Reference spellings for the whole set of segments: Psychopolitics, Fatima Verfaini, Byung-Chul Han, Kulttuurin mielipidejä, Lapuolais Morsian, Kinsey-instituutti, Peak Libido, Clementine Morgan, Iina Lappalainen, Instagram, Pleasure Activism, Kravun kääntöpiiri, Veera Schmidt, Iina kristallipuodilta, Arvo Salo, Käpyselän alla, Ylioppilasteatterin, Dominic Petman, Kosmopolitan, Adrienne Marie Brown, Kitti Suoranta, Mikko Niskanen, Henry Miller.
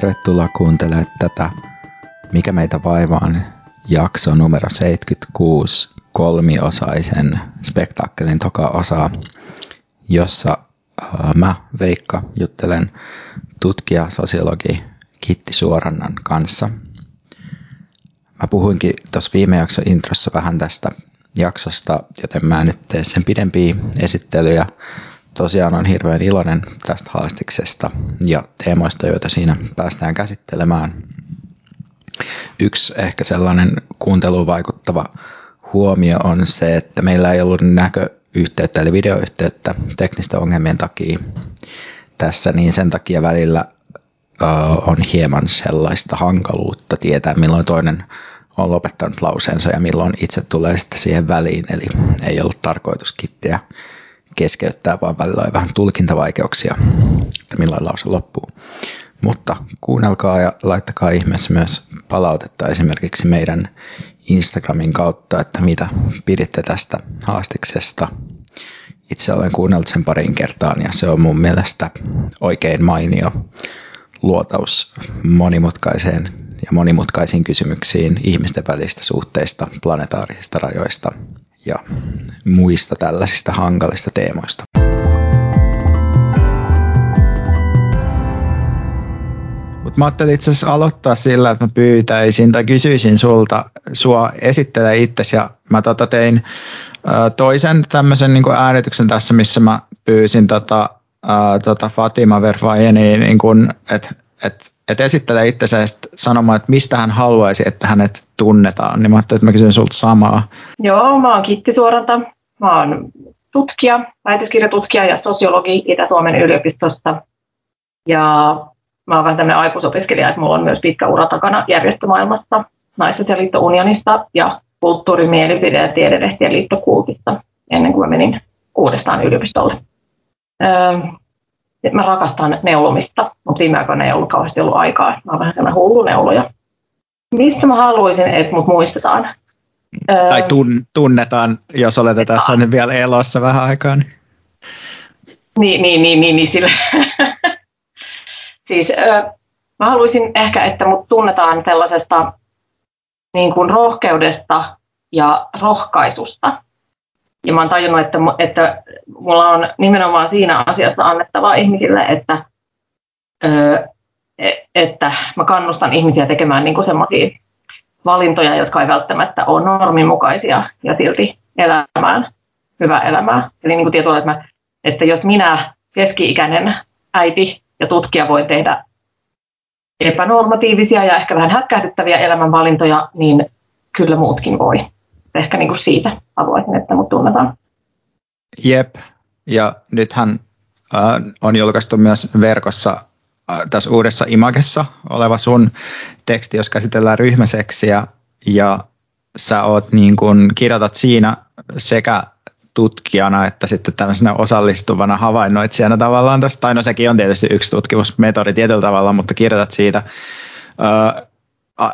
Tervetuloa kuuntelemaan tätä Mikä meitä vaivaan jakso numero 76 kolmiosaisen spektaakkelin toka osaa, jossa mä, Veikka, juttelen tutkija-sosiologi Kitti Suorannan kanssa. Mä puhuinkin tuossa viime jakson introssa vähän tästä jaksosta, joten mä en nyt tee sen pidempiä esittelyjä. Tosiaan on hirveän iloinen tästä haastiksesta ja teemoista, joita siinä päästään käsittelemään. Yksi ehkä sellainen kuunteluun vaikuttava huomio on se, että meillä ei ollut näköyhteyttä eli videoyhteyttä teknisten ongelmien takia tässä, niin sen takia välillä on hieman sellaista hankaluutta tietää, milloin toinen on lopettanut lauseensa ja milloin itse tulee sitten siihen väliin, eli ei ollut tarkoitus Kittiä keskeyttää, vaan välillä on vähän tulkintavaikeuksia, että milloin lause loppuu. Mutta kuunnelkaa ja laittakaa ihmeessä myös palautetta esimerkiksi meidän Instagramin kautta, että mitä piditte tästä haastiksesta. Itse olen kuunnellut sen pariin kertaan ja se on mun mielestä oikein mainio luotaus monimutkaiseen ja monimutkaisiin kysymyksiin ihmisten välisistä suhteista, planetaarisista rajoista ja muista tällaisista hankalista teemoista. Mut mä ajattelin itse asiassa aloittaa sillä, että mä pyytäisin tai kysyisin sua esittelee itsesi, ja mä tein toisen tämmöisen niin kuin äänityksen tässä, missä mä pyysin Fatima Verfaini, niin että et esittelee itsensä ja sanomaan, että mistä hän haluaisi, että hänet tunnetaan. Niin mä ajattelin, että mä kysyn sulta samaa. Joo, mä oon Kitti Suoranta. Mä oon tutkija, väitöskirjatutkija ja sosiologi Itä-Suomen yliopistosta. Ja mä oon vähän tämmöinen aikuisopiskelija, että mulla on myös pitkä ura takana järjestömaailmassa, Naisten Liitto Unionista ja Kulttuurin mielipidejä ja Tiedelehtien Liitto Kultista, ennen kuin mä menin uudestaan yliopistolle. Mä rakastan neulomista, mutta viime aikoina ei ollut kauheasti ollut aikaa. Mä oon vähän sellainen hullu neuloja. Mistä mä haluaisin, että mut muistetaan? Tai tunnetaan, jos oletetaan sen vielä elossa vähän aikaa. Niin sillä. Siis mä haluaisin ehkä, että mut tunnetaan sellaisesta niin kuin rohkeudesta ja rohkaisusta. Ja mä oon tajunnut, että mulla on nimenomaan siinä asiassa annettavaa ihmisille, että mä kannustan ihmisiä tekemään niin kuin semmoisia valintoja, jotka ei välttämättä ole normimukaisia ja silti elämään, hyvää elämää. Eli niin kuin tietoa, että jos minä, keski-ikäinen äiti ja tutkija, voin tehdä epänormatiivisia ja ehkä vähän hätkähdyttäviä elämänvalintoja, niin kyllä muutkin voi. Ehkä niin kuin siitä haluaisin, että mut tunnetaan. Jep, ja nythän on julkaistu myös verkossa tässä uudessa Imagessa oleva sun teksti, jos käsitellään ryhmäseksiä, ja sä oot niin kuin, kirjoitat siinä sekä tutkijana että sitten tämmöisenä osallistuvana havainnoitsijana tavallaan tosta, tai no sekin on tietysti yksi tutkimusmetodi tietyllä tavalla, mutta kirjoitat siitä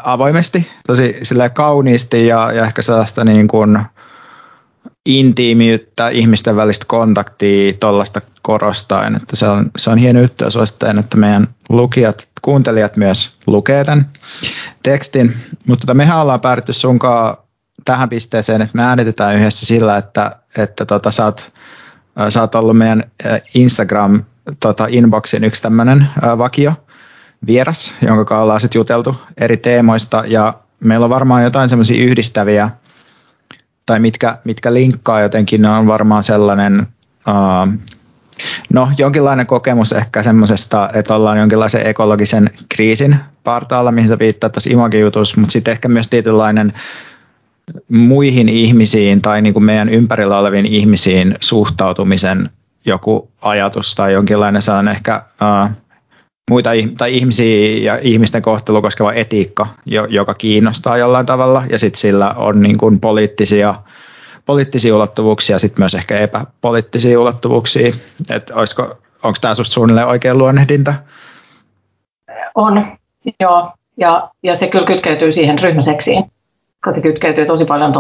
avoimesti, tosi silleen kauniisti ja ehkä sellaista niin kuin intiimiyttä, ihmisten välistä kontaktia tuollaista korostaen, että se on hieno yhtä, ja suosittelen, että meidän lukijat, kuuntelijat myös lukee tämän tekstin, mutta mehän ollaan päädytty sunkaan tähän pisteeseen, että me äänitetään yhdessä sillä, että sä oot ollut meidän Instagram inboxin yksi tämmöinen vakio vieras, jonka ollaan sitten juteltu eri teemoista, ja meillä on varmaan jotain semmoisia yhdistäviä, tai mitkä linkkaa jotenkin, on varmaan sellainen, jonkinlainen kokemus ehkä semmoisesta, että ollaan jonkinlaisen ekologisen kriisin partaalla, mihin sä viittaat tässä Imagi-jutussa, mutta sitten ehkä myös tietynlainen muihin ihmisiin, tai niin kuin meidän ympärillä oleviin ihmisiin suhtautumisen joku ajatus, tai jonkinlainen sellainen ehkä muita tai ihmisiä ja ihmisten kohtelua koskeva etiikka, joka kiinnostaa jollain tavalla, ja sitten sillä on niin kuin poliittisia ulottuvuuksia ja sitten myös ehkä epäpoliittisia ulottuvuuksia. Onko tämä susta suunnilleen oikea luonnehdinta? On, joo, ja se kyllä kytkeytyy siihen ryhmäseksiin, koska se kytkeytyy tosi paljon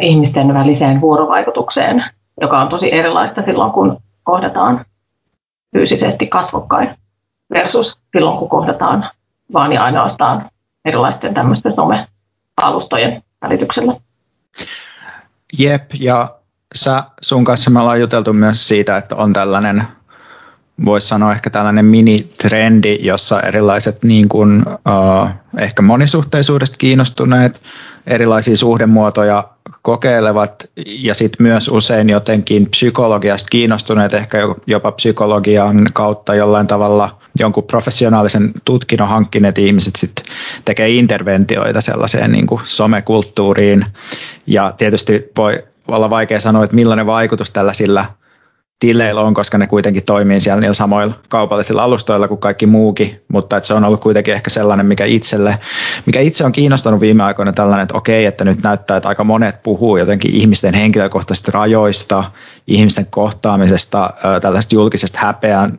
ihmisten väliseen vuorovaikutukseen, joka on tosi erilaista silloin, kun kohdataan fyysisesti kasvokkain. versus silloin, kun kohdataan vaan ja ainoastaan erilaisten tämmöisten some-alustojen välityksellä. Jep, ja sun kanssa me ollaan juteltu myös siitä, että on tällainen, voisi sanoa ehkä tällainen mini-trendi, jossa erilaiset niin kuin, ehkä monisuhteisuudesta kiinnostuneet, erilaisia suhdemuotoja kokeilevat ja sitten myös usein jotenkin psykologiasta kiinnostuneet, ehkä jopa psykologian kautta jollain tavalla jonkun professionaalisen tutkinnon hankkineet ihmiset sitten tekee interventioita sellaiseen niin kuin somekulttuuriin ja tietysti voi olla vaikea sanoa, että millainen vaikutus tällaisilla tileillä on, koska ne kuitenkin toimii siellä niillä samoilla kaupallisilla alustoilla kuin kaikki muukin, mutta se on ollut kuitenkin ehkä sellainen, mikä itse on kiinnostanut viime aikoina tällainen, että okei, että nyt näyttää, että aika monet puhuu jotenkin ihmisten henkilökohtaisista rajoista, ihmisten kohtaamisesta, tällaisesta julkisesta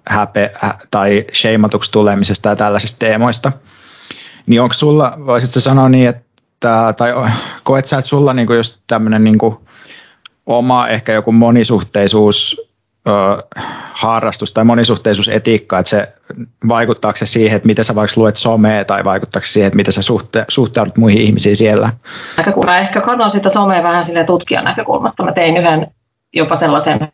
häpeä tai sheimatuksi tulemisesta ja tällaisista teemoista. Niin onko sulla, voisitko sanoa niin, että, tai koet sä, että sulla niinku just tämmöinen niinku oma ehkä joku monisuhteisuus, harrastus tai monisuhteisuusetiikka, että se, vaikuttaako se siihen, että miten sä vaikka luet somea tai vaikuttaako siihen, että miten sä suhtaudut muihin ihmisiin siellä? Mä ehkä katson sitä somea vähän silleen tutkijan näkökulmasta. Mä tein yhden jopa sellaisen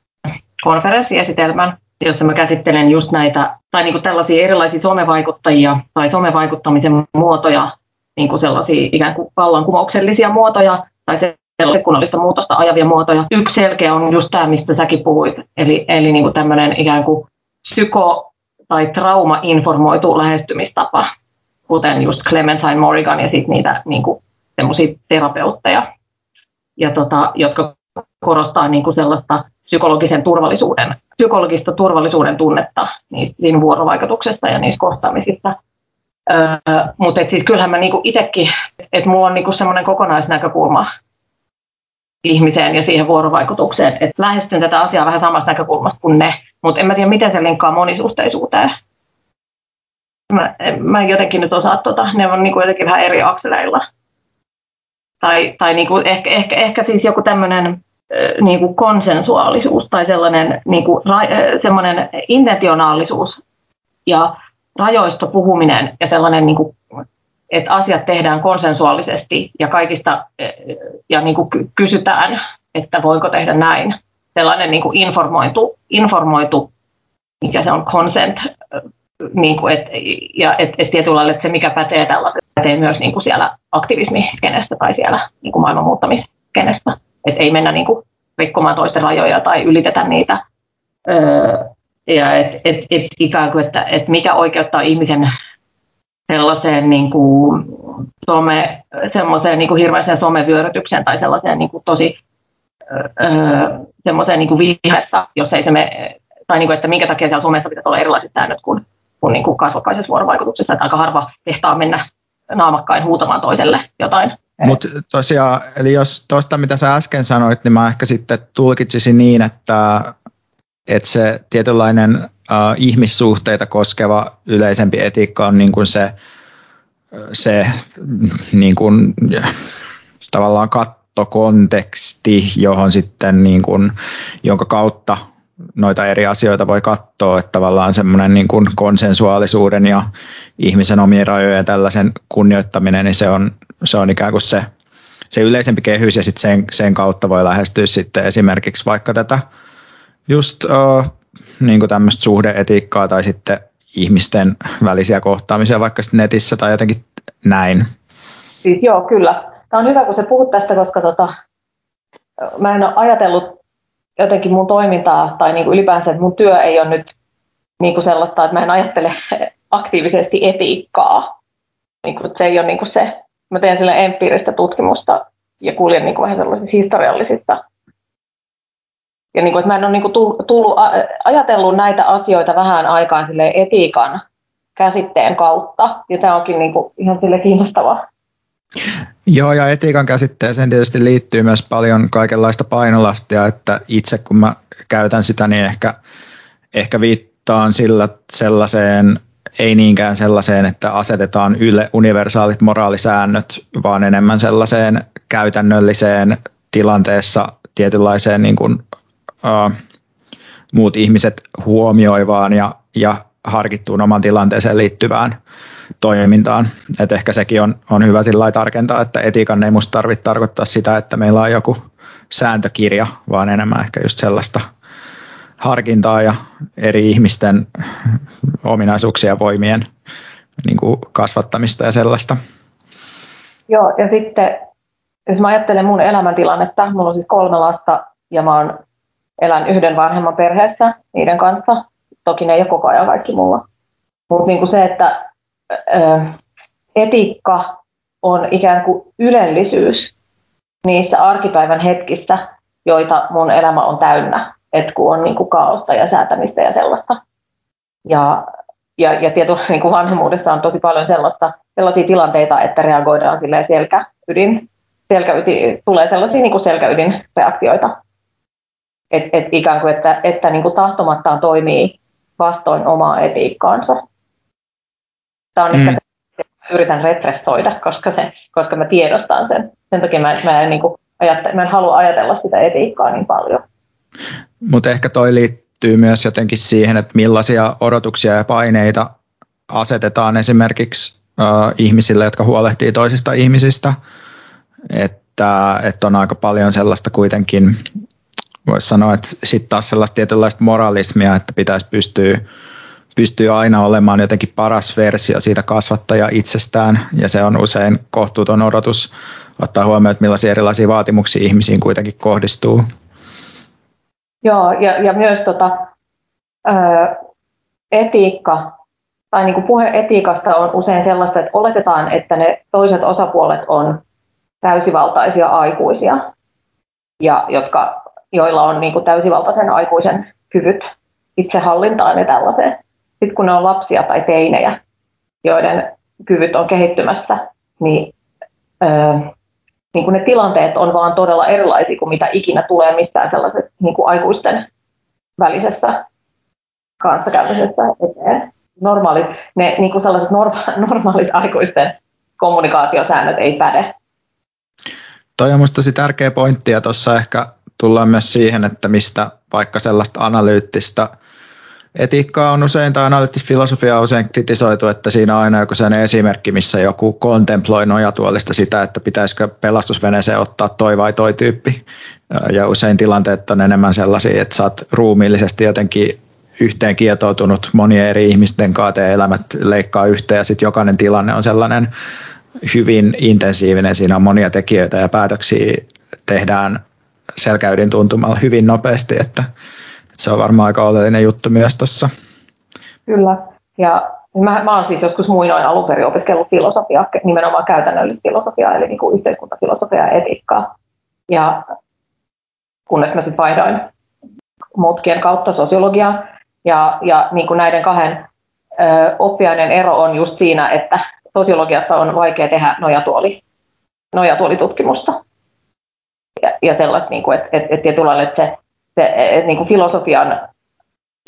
konferenssiesitelmän, jossa mä käsittelen just näitä, tai niinku tällaisia erilaisia somevaikuttajia tai somevaikuttamisen muotoja, niinku sellaisia ikään kuin vallankumouksellisia muotoja tai se kunnallista muutosta ajavia muotoja. Yksi selkeä on just tämä, mistä säkin puhuit, eli niin kuin tämmöinen ikään kuin psyko- tai trauma-informoitu lähestymistapa, kuten just Clementine Morgan ja sitten niitä niin kuin semmoisia terapeutteja, ja jotka korostaa niin kuin sellaista psykologista turvallisuuden tunnetta niissä vuorovaikutuksessa ja niissä kohtaamisissa. Mutta siis kyllähän mä niin kuin itsekin, että mulla on niin kuin semmoinen kokonaisnäkökulma ihmiseen ja siihen vuorovaikutukseen, että lähestyn tätä asiaa vähän samasta näkökulmasta kuin ne, mutta en mä tiedä, miten se linkkaa monisuhteisuuteen. Mä en jotenkin nyt osaa ne on niinku jotenkin vähän eri akseleilla. Tai niinku ehkä siis joku tämmöinen niinku konsensuaalisuus tai sellainen niinku semmoinen intentionaalisuus ja rajoista puhuminen ja sellainen niinku että asiat tehdään konsensuaalisesti ja kaikista ja niin kuin kysytään, että voiko tehdä näin. Sellainen niin kuin informoitu, mikä se on consent, niin kuin et tietyllä lailla, että se mikä pätee tällaisella, pätee myös niin kuin siellä aktivismiskenessä tai siellä niin kuin maailman muuttamiskenessä. Että ei mennä niin kuin rikkomaan toisten rajoja tai ylitetä niitä. Ja ikään kuin, että mikä oikeuttaa ihmisen sellaiseen niinku niinku hirveäseen somevyörytykseen tai sellaiseen niinku tosi semmoiseen niinku vihreässä, jos ei se me tai niinku että minkä takia siellä somessa pitää olla erilaiset säännöt kuin niinku kasvokkaisessa vuorovaikutuksessa, että aika harva tehtaa mennä naamakkain huutamaan toiselle jotain. Mut tosiaan, eli jos tuosta mitä sä äsken sanoit, niin mä ehkä sitten tulkitsisin niin, että se tietynlainen ihmissuhteita koskeva yleisempi etiikka on niin kuin se niin kuin, tavallaan kattokonteksti, johon sitten niin kuin, jonka kautta noita eri asioita voi katsoa, että tavallaan semmoinen niin kuin konsensuaalisuuden ja ihmisen omien rajojen ja tällaisen kunnioittaminen, niin se on ikään kuin se yleisempi kehys ja sitten sen kautta voi lähestyä sitten esimerkiksi vaikka tätä just niin kuin tämmöistä suhdeetiikkaa tai sitten ihmisten välisiä kohtaamisia vaikka sitten netissä tai jotenkin näin. Siis joo, kyllä. Tämä on hyvä, kun sä puhut tästä, koska mä en ole ajatellut jotenkin mun toimintaa tai niin kuin ylipäänsä, että mun työ ei ole nyt niin kuin sellaista, että mä en ajattele aktiivisesti etiikkaa. Niin kuin, se ei ole niin kuin se. Mä teen sillä empiiristä tutkimusta ja kuljen niin kuin vähän sellaisista historiallisista. Ja niin kuin, että mä en ole niin kuin ajatellut näitä asioita vähän aikaan silleen etiikan käsitteen kautta, ja tämä onkin niin kuin ihan silleen kiinnostavaa. Joo, ja etiikan käsitteeseen tietysti liittyy myös paljon kaikenlaista painolastia, että itse kun mä käytän sitä, niin ehkä viittaan sillä sellaiseen, ei niinkään sellaiseen, että asetetaan universaalit moraalisäännöt, vaan enemmän sellaiseen käytännölliseen tilanteessa tietynlaiseen niin kuin muut ihmiset huomioivaan ja harkittuun oman tilanteeseen liittyvään toimintaan. Et ehkä sekin on hyvä sillä lailla tarkentaa, että etiikan ei musta tarvitse tarkoittaa sitä, että meillä on joku sääntökirja, vaan enemmän ehkä just sellaista harkintaa ja eri ihmisten ominaisuuksia ja voimien niin kuin kasvattamista ja sellaista. Joo, ja sitten jos mä ajattelen mun elämäntilannetta, mulla on siis 3 lasta ja mä elän yhden vanhemman perheessä niiden kanssa. Toki ne ei ole koko ajan kaikki mulla. Mutta niin kuin se, että etiikka on ikään kuin ylellisyys niissä arkipäivän hetkissä, joita mun elämä on täynnä. Että kun on niin kuin kaaosta ja säätämistä ja sellaista. Ja tietysti niin kuin vanhemmuudessa on tosi paljon sellaisia tilanteita, että reagoidaan silleen tulee sellaisia niin kuin selkäydinreaktioita. Et ikään kuin, että niin kuin tahtomattaan toimii vastoin omaa etiikkaansa. Tämä on ehkä se, että yritän repressoida, koska mä tiedostan sen. Sen takia mä en halua ajatella sitä etiikkaa niin paljon. Mutta ehkä toi liittyy myös jotenkin siihen, että millaisia odotuksia ja paineita asetetaan esimerkiksi ihmisille, jotka huolehtii toisista ihmisistä. Että on aika paljon sellaista kuitenkin, voisi sanoa, että sitten taas sellaista tietynlaista moralismia, että pitäisi pystyä aina olemaan jotenkin paras versio siitä kasvattaja itsestään, ja se on usein kohtuuton odotus ottaa huomioon, että millaisia erilaisia vaatimuksia ihmisiin kuitenkin kohdistuu. Joo, ja myös etiikka, tai niin kuin puhe etiikasta on usein sellaista, että oletetaan, että ne toiset osapuolet on täysivaltaisia aikuisia, ja joilla on niin kuin täysivaltaisen aikuisen kyvyt itsehallintaan ja tällaiseen. Sitten kun ne on lapsia tai teinejä, joiden kyvyt on kehittymässä, niin, niin kuin ne tilanteet on vaan todella erilaisia kuin mitä ikinä tulee mistään sellaiset niin kuin aikuisten välisessä kanssakäymisessä eteen. Normaalit aikuisten kommunikaatiosäännöt ei päde. Toi on musta tosi tärkeä pointti, ja tuossa ehkä tullaan myös siihen, että mistä vaikka sellaista analyyttistä etiikkaa on usein, tai analyyttistä filosofiaa on usein kritisoitu, että siinä on aina joku sellainen esimerkki, missä joku kontemploi nojatuolista sitä, että pitäisikö pelastusveneeseen ottaa toi vai toi tyyppi. Ja usein tilanteet on enemmän sellaisia, että sä oot ruumiillisesti jotenkin yhteen kietoutunut monien eri ihmisten kanssa, ja elämät leikkaa yhteen, ja sitten jokainen tilanne on sellainen hyvin intensiivinen, siinä on monia tekijöitä, ja päätöksiä tehdään selkäydin tuntumalla hyvin nopeasti, että se on varmaan aika oleellinen juttu myös tuossa. Kyllä, ja mä oon siis joskus muinoin alun perin opiskellut filosofiaa, nimenomaan käytännöllistä filosofiaa, eli niin kuin yhteiskuntafilosofiaa ja etiikkaa, ja kunnes mä sitten vaihdoin mutkien kautta sosiologiaa, ja niin kuin näiden kahden oppiaineen ero on just siinä, että sosiologiassa on vaikea tehdä nojatuolitutkimusta. Ja sellaiset, että tietyllä lailla, että se niin kuin filosofian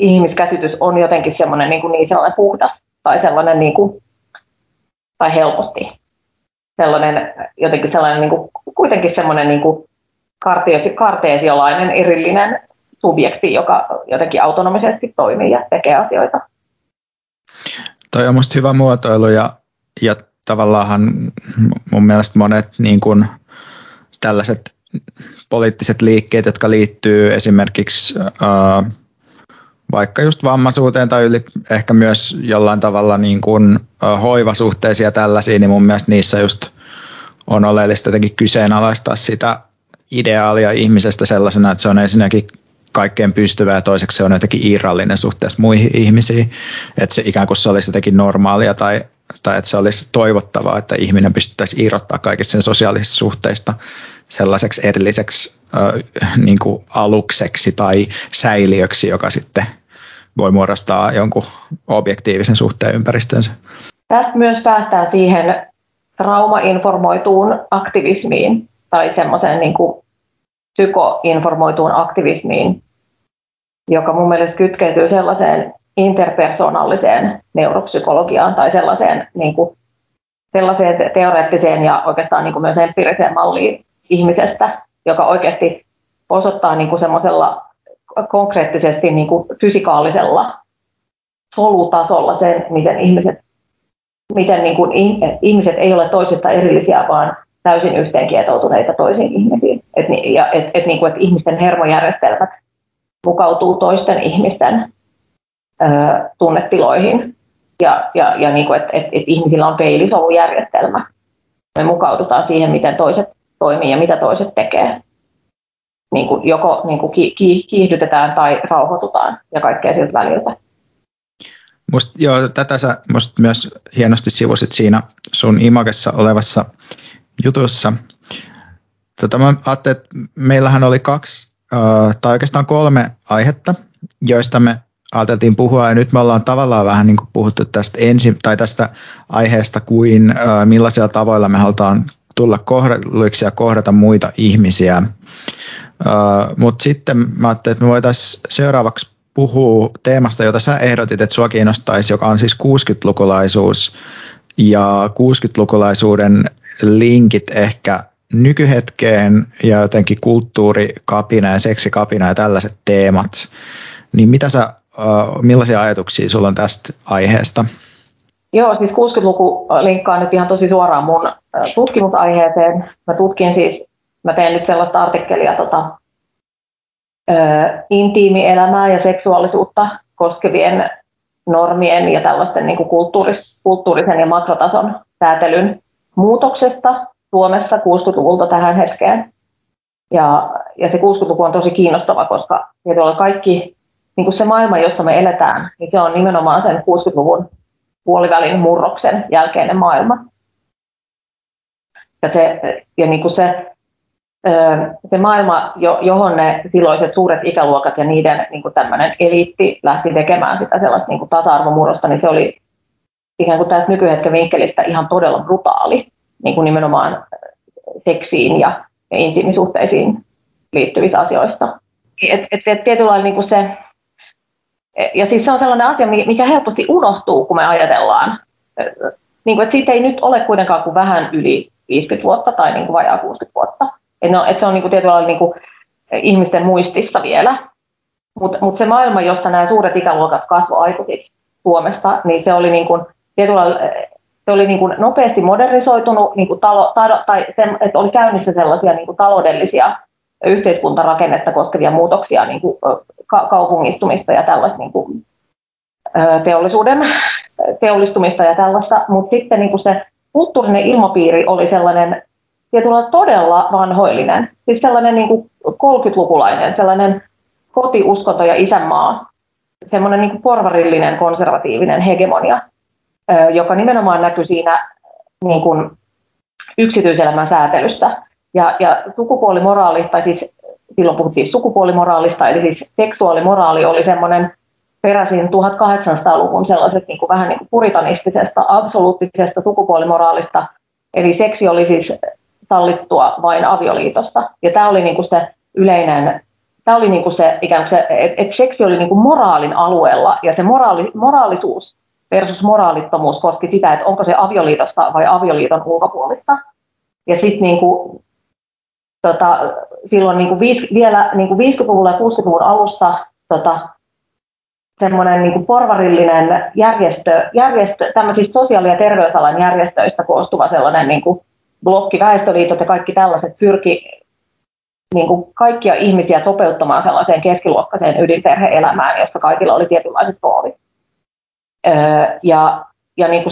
ihmiskäsitys on jotenkin semmoinen niin sellainen puhdas tai sellainen niin kuin, tai helposti sellainen jotenkin sellainen niin kuin, kuitenkin semmoinen niin kuin karteesiolainen erillinen subjekti, joka jotenkin autonomisesti toimii ja tekee asioita. Toi on musta hyvä muotoilu, ja tavallaan mun mielestä monet niin kuin tällaiset poliittiset liikkeet, jotka liittyy esimerkiksi vaikka just vammaisuuteen tai ehkä myös jollain tavalla niin kuin hoivasuhteisia tällaisia, niin mun mielestä niissä just on oleellista jotenkin kyseenalaistaa sitä ideaalia ihmisestä sellaisena, että se on ensinnäkin kaikkeen pystyvää ja toiseksi se on jotenkin irrallinen suhteessa muihin ihmisiin, että se ikään kuin se olisi jotenkin normaalia tai että se olisi toivottavaa, että ihminen pystyttäisiin irrottaa kaikista sen sosiaalisista suhteista sellaiseksi erilliseksi niin kuin alukseksi tai säiliöksi, joka sitten voi muodostaa jonkun objektiivisen suhteen ympäristönsä. Tästä myös päästään siihen traumainformoituun aktivismiin tai semmoiseen niin kuin psykoinformoituun aktivismiin, joka mun mielestä kytkeytyy sellaiseen interpersoonalliseen neuropsykologiaan tai sellaiseen, niin kuin, sellaiseen teoreettiseen ja oikeastaan niin kuin myös empiiriseen malliin ihmisestä, joka oikeasti osoittaa niin kuin semmoisella konkreettisesti niin kuin fysikaalisella solutasolla sen, miten ihmiset ei ole toisista erillisiä, vaan täysin yhteen kietoutuneita toisiin ihmisiin. Että ihmisten hermojärjestelmät mukautuu toisten ihmisten tunnetiloihin. Ja että ihmisillä on peilisolujärjestelmä. Me mukaudutaan siihen, miten toiset toimii ja mitä toiset tekee. Kiihdytetään tai rauhoitutaan ja kaikkea siltä väliltä. Tätä sä myös hienosti sivusit siinä sun Imagessa olevassa jutussa. Mä ajattelin, että meillähän oli 3 aihetta, joista me ajateltiin puhua, ja nyt me ollaan tavallaan vähän niin kuin puhuttu tästä aiheesta kuin millaisilla tavoilla me halutaan tulla kohdalluiksi ja kohdata muita ihmisiä. Mutta sitten mä ajattelin, että me voitaisiin seuraavaksi puhua teemasta, jota sä ehdotit, että sua kiinnostaisi, joka on siis 60-lukulaisuus ja 60-lukulaisuuden linkit ehkä nykyhetkeen ja jotenkin kulttuurikapina ja seksikapina ja tällaiset teemat. Niin millaisia ajatuksia sulla on tästä aiheesta? Joo, siis 60-luku linkkaa nyt ihan tosi suoraan mun tutkimusaiheeseen. Mä teen nyt sellaista artikkelia intiimielämää ja seksuaalisuutta koskevien normien ja tällaisten niin kuin kulttuurisen ja makrotason säätelyn muutoksesta Suomessa 60-luvulta tähän hetkeen. Ja se 60-luku on tosi kiinnostava, koska kaikki niin kuin se maailma, jossa me eletään, niin se on nimenomaan sen 60-luvun puolivälin murroksen jälkeinen maailma. Se maailma, johon ne silloiset suuret ikäluokat ja niiden tämmöinen eliitti lähti tekemään sitä sellaista tasa-arvomurrosta, niin se oli ikään kuin tästä nykyhetken vinkkelistä ihan todella brutaali, niin kuin nimenomaan seksiin ja intiimisuhteisiin liittyvissä asioista. Se on sellainen asia, mikä helposti unohtuu, kun me ajatellaan, että siitä ei nyt ole kuitenkaan kuin vähän yli 50 vuotta tai vajaa 60 vuotta. Että se on tietyllä lailla ihmisten muistissa vielä. Mutta se maailma, jossa nämä suuret ikäluokat kasvoi aikuisiksi Suomesta, niin se oli nopeasti modernisoitunut, että oli käynnissä sellaisia taloudellisia yhteiskuntarakennetta koskevia muutoksia, kaupungistumista ja tällaista teollistumista ja tällaista. Mutta sitten se kulttuurinen ilmapiiri oli sellainen, ja tulee todella vanhoillinen, siis sellainen 30-lukulainen, sellainen kotiuskonto ja isänmaa, semmoinen porvarillinen konservatiivinen hegemonia, joka nimenomaan näkyy siinä yksityiselämän säätelyssä. Ja sukupuolimoraali, tai siis silloin puhuttiin sukupuolimoraalista, eli siis seksuaalimoraali oli semmoinen peräisin 1800-luvun sellaiset vähän puritanistisesta, absoluuttisesta sukupuolimoraalista, eli seksi oli siis sallittua vain avioliitosta. Ja tämä oli se yleinen, että seksi oli moraalin alueella, ja se moraalisuus versus moraalittomuus koski sitä, että onko se avioliitosta vai avioliiton ulkopuolista. Ja sitten silloin vielä 50-luvulla ja 60-luvun alussa semmoinen porvarillinen järjestö, tämmöisistä sosiaali- ja terveysalan järjestöistä koostuva sellainen blokki, väestöliitot ja kaikki tällaiset pyrki kaikkia ihmisiä sopeuttamaan sellaiseen keskiluokkaiseen ydinperhe-elämään, jossa kaikilla oli tietynlaiset roolit.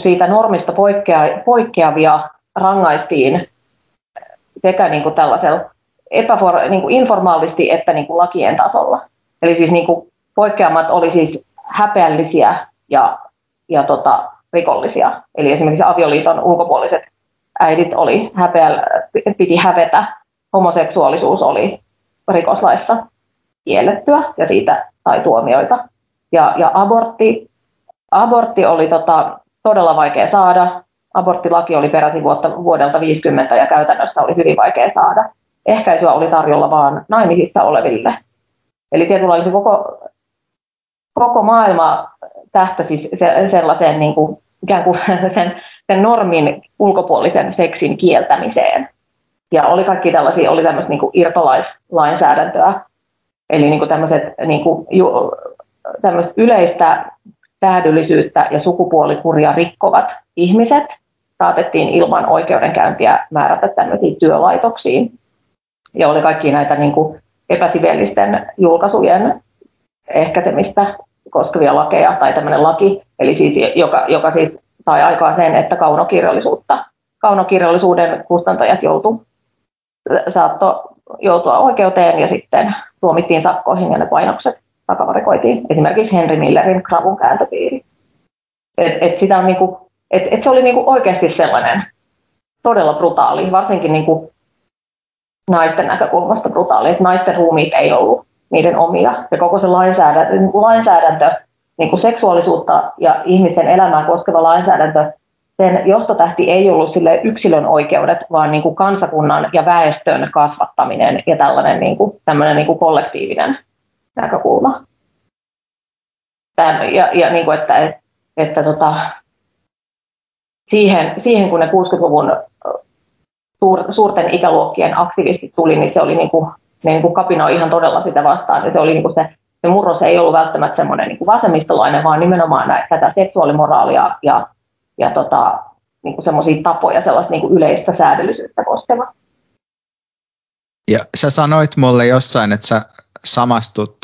Siitä normista poikkeavia rangaistiin sekä tällaisella informaalisti että lakien tasolla. Eli siis poikkeamat oli siis häpeällisiä ja rikollisia. Eli esimerkiksi avioliiton ulkopuoliset äidit piti hävetä, homoseksuaalisuus oli rikoslaissa kiellettyä ja siitä sai tuomioita. Ja abortti oli todella vaikea saada. Aborttilaki oli peräisin vuodelta 50 ja käytännössä oli hyvin vaikea saada. Ehkäisyä oli tarjolla vain naimisissa oleville. Eli tietyllä koko maailma tähtäsi sellaiseen ikään kuin sen normin ulkopuolisen seksin kieltämiseen. Ja oli kaikki tällaisia, oli tämmöistä irtolaislainsäädäntöä, eli tämmöiset yleistä päädyllisyyttä ja sukupuolikuria rikkovat ihmiset saatettiin ilman oikeudenkäyntiä määrätä tämmöisiin työlaitoksiin. Ja oli kaikki näitä niin kuin epäsivellisten julkaisujen ehkäisemistä koskevia lakeja tai tämmöinen laki, eli siis, joka siis sai aikaan sen, että kaunokirjallisuuden kustantajat saattoi joutua oikeuteen ja sitten tuomittiin sakkoihin ja ne painokset takavarikoitiin. Esimerkiksi Henry Millerin Kravun kääntöpiiri. Se oli niinku oikeasti sellainen todella brutaali, varsinkin niinku naisten näkökulmasta brutaali, että naisten ruumiit ei ollut niiden omia. Ja koko se lainsäädäntö niinku seksuaalisuutta ja ihmisten elämää koskeva lainsäädäntö, sen johtotähti ei ollut sille yksilön oikeudet, vaan niin kuin kansakunnan ja väestön kasvattaminen ja tällainen niin kuin kollektiivinen näkökulma. Siihen kun ne 60-luvun suurten ikäluokkien aktivistit tuli, niin se oli niin kuin kapinoi ihan todella sitä vastaan, ja se oli niin kuin se murros ei ollut välttämättä semmoinen niin kuin vasemmistolainen, vaan nimenomaan tätä seksuaalimoraalia ja niinku semmoisia tapoja, sellaista niinku yleistä säädöllisyyttä koskeva. Ja sä sanoit mulle jossain, että sä samastut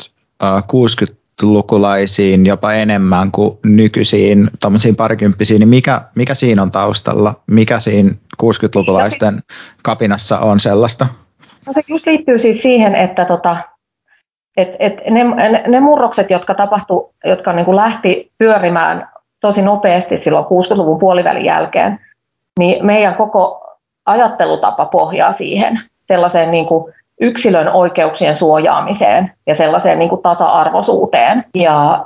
60-lukulaisiin jopa enemmän kuin nykyisiin, tommosiin parikymppisiin, niin mikä siinä on taustalla? Mikä siinä 60-lukulaisten kapinassa on sellaista? No se just liittyy siis siihen, että ne murrokset, jotka niinku lähti pyörimään tosi nopeasti silloin 60-luvun puolivälin jälkeen, niin meidän koko ajattelutapa pohjaa siihen sellaiseen niin kuin yksilön oikeuksien suojaamiseen ja sellaiseen niin kuin tasa-arvoisuuteen. Ja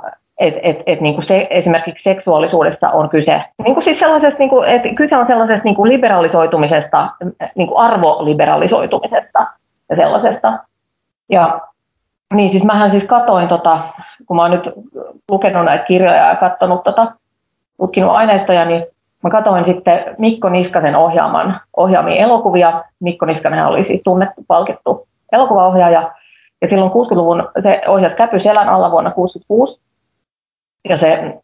niin kuin se, esimerkiksi seksuaalisuudessa on kyse, niin kuin siis sellaisesta, niin kuin, että kyse on sellaisesta niin kuin liberalisoitumisesta, niin kuin arvoliberalisoitumisesta ja sellaisesta. Ja niin siis mähän siis katoin, kun mä oon nyt lukenut näitä kirjoja ja katsonut tutkinut aineistoja, niin mä katsoin sitten Mikko Niskasen ohjaamia elokuvia. Mikko Niskanen oli siis tunnettu, palkittu elokuvaohjaaja. Ja silloin 60-luvun se ohjasi Käpyselän alla vuonna 1966. Ja se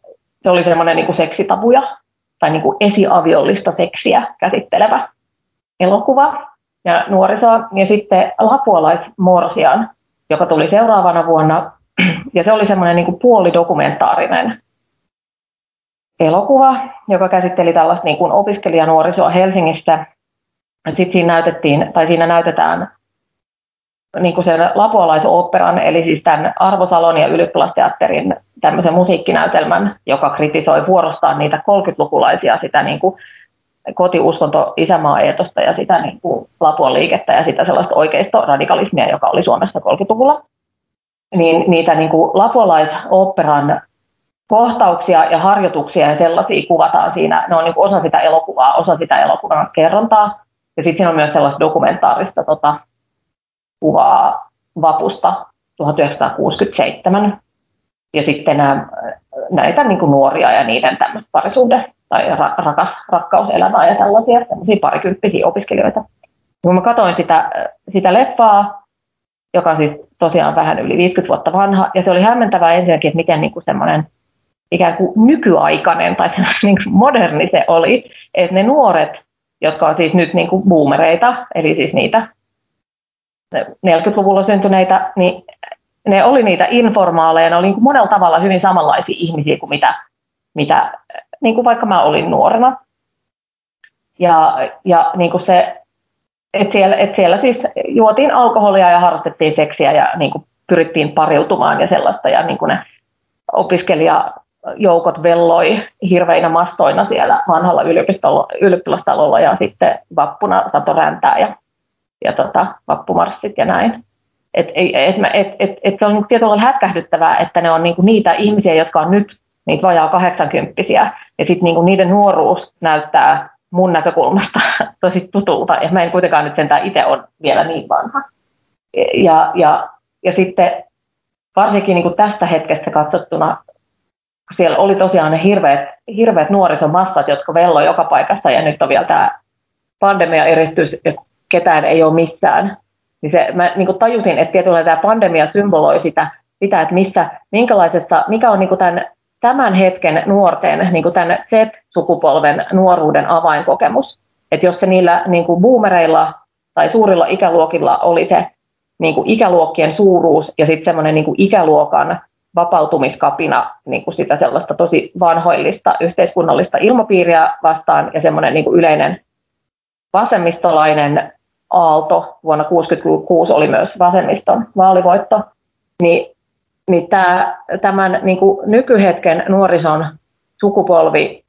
oli semmoinen niin kuin seksitabuja tai niin kuin esiaviollista seksiä käsittelevä elokuva ja nuorisoa. Ja sitten Lapuolais Morsian, joka tuli seuraavana vuonna. Ja se oli semmoinen niin kuin puolidokumentaarinen elokuva, joka käsitteli tällaista niin kuin opiskelijanuorisoa Helsingissä. Sitten siinä näytetään niin kuin sen lapualaisooperan, eli siis tämän Arvo Salon ja Ylioppilasteatterin tämmöisen musiikkinäytelmän, joka kritisoi vuorostaan niitä 30-lukulaisia, sitä niin kuin kotiuskonto isämaa-eetosta ja sitä niin kuin Lapuan liikettä ja sitä sellaista oikeistoradikalismia, joka oli Suomessa 30-luvulla. Niin niitä niin kuin lapualaisooperan kohtauksia ja harjoituksia ja sellaisia kuvataan siinä. Ne on niin osa sitä elokuvaa, osa sitä elokuvan kerrontaa. Ja sitten siinä on myös sellaista dokumentaarista kuvaa vapusta 1967. Ja sitten näitä niin kuin nuoria ja niiden tämmöistä parisuhde- tai rakkauselämää ja tällaisia parikymppisiä opiskelijoita. Kun mä katsoin sitä leffaa, joka on siis tosiaan vähän yli 50 vuotta vanha, ja se oli hämmentävää ensinnäkin, että miten niin kuin semmoinen ikään kuin nykyaikainen tai niin kuin moderni se oli, että ne nuoret, jotka on siis nyt niin kuin boomereita, eli siis niitä 40-luvulla syntyneitä, niin ne oli niitä informaaleja, ne oli niin kuin monella tavalla hyvin samanlaisia ihmisiä kuin mitä niin kuin vaikka mä olin nuorena. Ja niin kuin se, että siellä siis juotiin alkoholia ja harrastettiin seksiä ja niin kuin pyrittiin pariutumaan ja sellaista, ja niin kuin ne opiskelijajoukot velloi hirveinä mastoina siellä vanhalla ylioppilastalolla, ja sitten vappuna sato räntää ja vappumarssit ja näin. Se on tietyllä hätkähdyttävää, että ne on niinku niitä ihmisiä, jotka on nyt niitä vajaa 80-vuotiaita, ja sitten niinku niiden nuoruus näyttää mun näkökulmasta tosi tutulta, ja mä en kuitenkaan nyt sentään itse ole vielä niin vanha. Ja sitten varsinkin niin kuin tästä hetkestä katsottuna siellä oli tosiaan ne hirveät nuorisomassat, jotka velloi joka paikassa, ja nyt on vielä tämä pandemiaeristys, ja ketään ei ole missään. Niin mä niin kuin tajusin, että tietyllä tämä pandemia symboloi sitä, että missä, minkälaisessa, mikä on niin kuin tämän tämän hetken nuorten, niin kuin tämän Z-sukupolven nuoruuden avainkokemus. Että jos se niillä niin kuin boomereilla tai suurilla ikäluokilla oli se niin kuin ikäluokkien suuruus ja sitten semmoinen niin kuin ikäluokan vapautumiskapina niin kuin sitä sellaista tosi vanhoillista yhteiskunnallista ilmapiiriä vastaan ja semmoinen niin kuin yleinen vasemmistolainen aalto, vuonna 1966 oli myös vasemmiston vaalivoitto, niin tämän niin kuin nykyhetken nuorison sukupolvi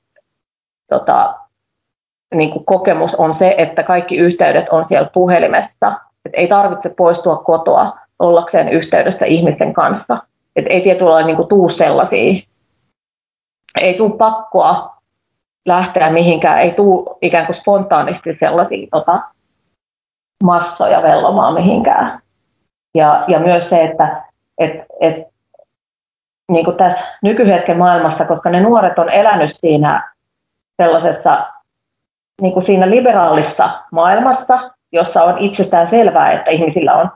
niin kuin kokemus on se, että kaikki yhteydet on siellä puhelimessa. Et ei tarvitse poistua kotoa ollakseen yhteydessä ihmisten kanssa. Et ei tietyllä niin kuin tuu sellaisia, ei tuu pakkoa lähteä mihinkään, ei tuu ikään kuin spontaanisti sellaisia massoja vellomaan mihinkään. Ja myös se, että niin kuin tässä nykyhetken maailmassa, koska ne nuoret on elänyt siinä sellaisessa niin kuin siinä liberaalissa maailmassa, jossa on itsestään selvää, että ihmisillä on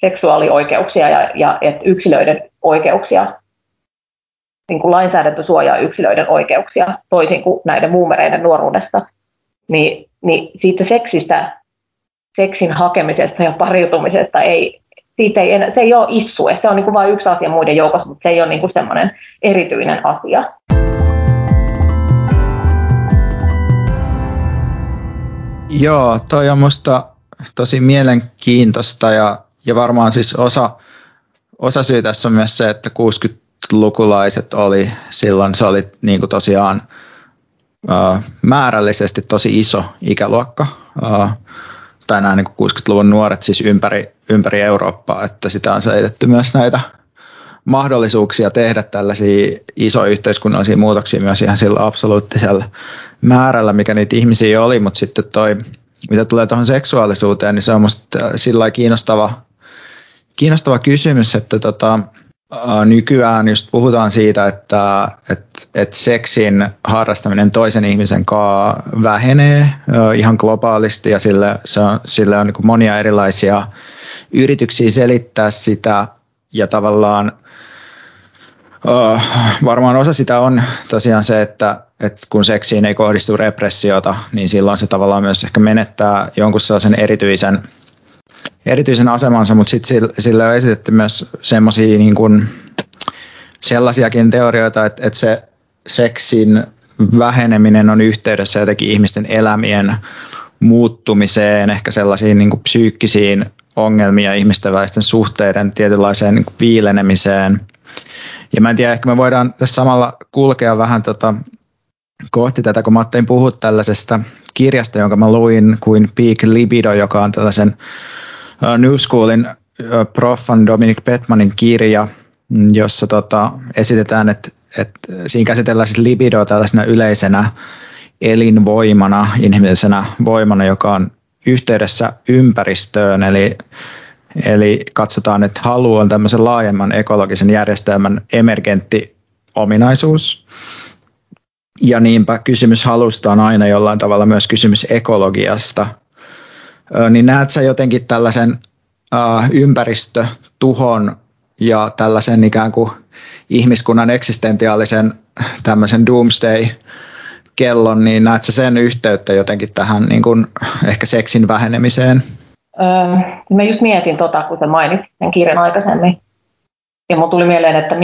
seksuaalioikeuksia ja että yksilöiden oikeuksia, niin kuin lainsäädäntö suojaa yksilöiden oikeuksia, toisin kuin näiden boomereiden nuoruudesta, niin siitä seksin hakemisesta ja pariutumisesta se ei ole issue, se on niin kuin vain yksi asia muiden joukossa, mutta se ei ole niin kuin semmoinen erityinen asia. Joo, toi on musta tosi mielenkiintoista ja varmaan siis osa syy tässä on myös se, että 60-lukulaiset oli silloin, se oli niin kuin tosiaan määrällisesti tosi iso ikäluokka, tai nämä niin kuin 60-luvun nuoret siis ympäri Eurooppaa, että sitä on selitetty myös näitä mahdollisuuksia tehdä tällaisia isoja yhteiskunnallisia muutoksia myös ihan sillä absoluuttisella määrällä, mikä niitä ihmisiä oli, mutta sitten toi, mitä tulee tuohon seksuaalisuuteen, niin se on musta sillä kiinnostava kysymys, että nykyään just puhutaan siitä, että seksin harrastaminen toisen ihmisen kanssa vähenee ihan globaalisti ja sille on niin kuin monia erilaisia yrityksiä selittää sitä ja tavallaan varmaan osa sitä on tosiaan se, että kun seksiin ei kohdistu repressiota, niin silloin se tavallaan myös ehkä menettää jonkun sellaisen erityisen asemansa, mutta sitten sille on esitetty myös niin kuin sellaisiakin teorioita, että se seksin väheneminen on yhteydessä jotenkin ihmisten elämien muuttumiseen, ehkä sellaisiin niin kuin psyykkisiin ongelmiin ihmisten välisten suhteiden tietynlaiseen niin kuin viilenemiseen. Ja mä en tiedä, ehkä me voidaan tässä samalla kulkea vähän kohti tätä, kun mä ajattelin puhua tällaisesta kirjasta, jonka mä luin kuin Peak Libido, joka on tällaisen New Schoolin proffan Dominic Petmanin kirja, jossa esitetään, että siinä käsitellään siis libidoa tällaisena yleisenä elinvoimana, inhimillisenä voimana, joka on yhteydessä ympäristöön, eli katsotaan, että halu on tämmöisen laajemman ekologisen järjestelmän emergentti ominaisuus. Ja niinpä kysymys halusta on aina jollain tavalla myös kysymys ekologiasta. Niin näet sä jotenkin tällaisen ympäristötuhon ja tällaisen ikään kuin ihmiskunnan eksistentiaalisen tämmöisen doomsday-kellon, niin näet sä sen yhteyttä jotenkin tähän niin kuin ehkä seksin vähenemiseen? Mä just mietin kun sä mainitsit sen kirjan aikaisemmin. Ja mun tuli mieleen, että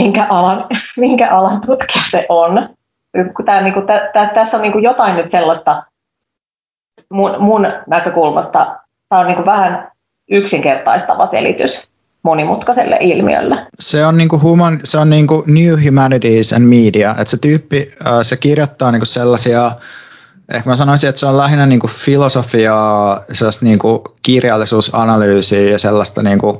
minkä alan tutkija se on. Tässä on niin kuin jotain nyt sellaista mun näkökulmasta. Tämä on niin kuin vähän yksinkertaistava selitys monimutkaiselle ilmiölle. Se on niin kuin New Humanities and Media. Että se tyyppi, se kirjoittaa niin kuin sellaisia, ehkä mä sanoisin, että se on lähinnä niin kuin filosofiaa, sellaista niin kuin kirjallisuusanalyysiä ja sellaista, niin kuin,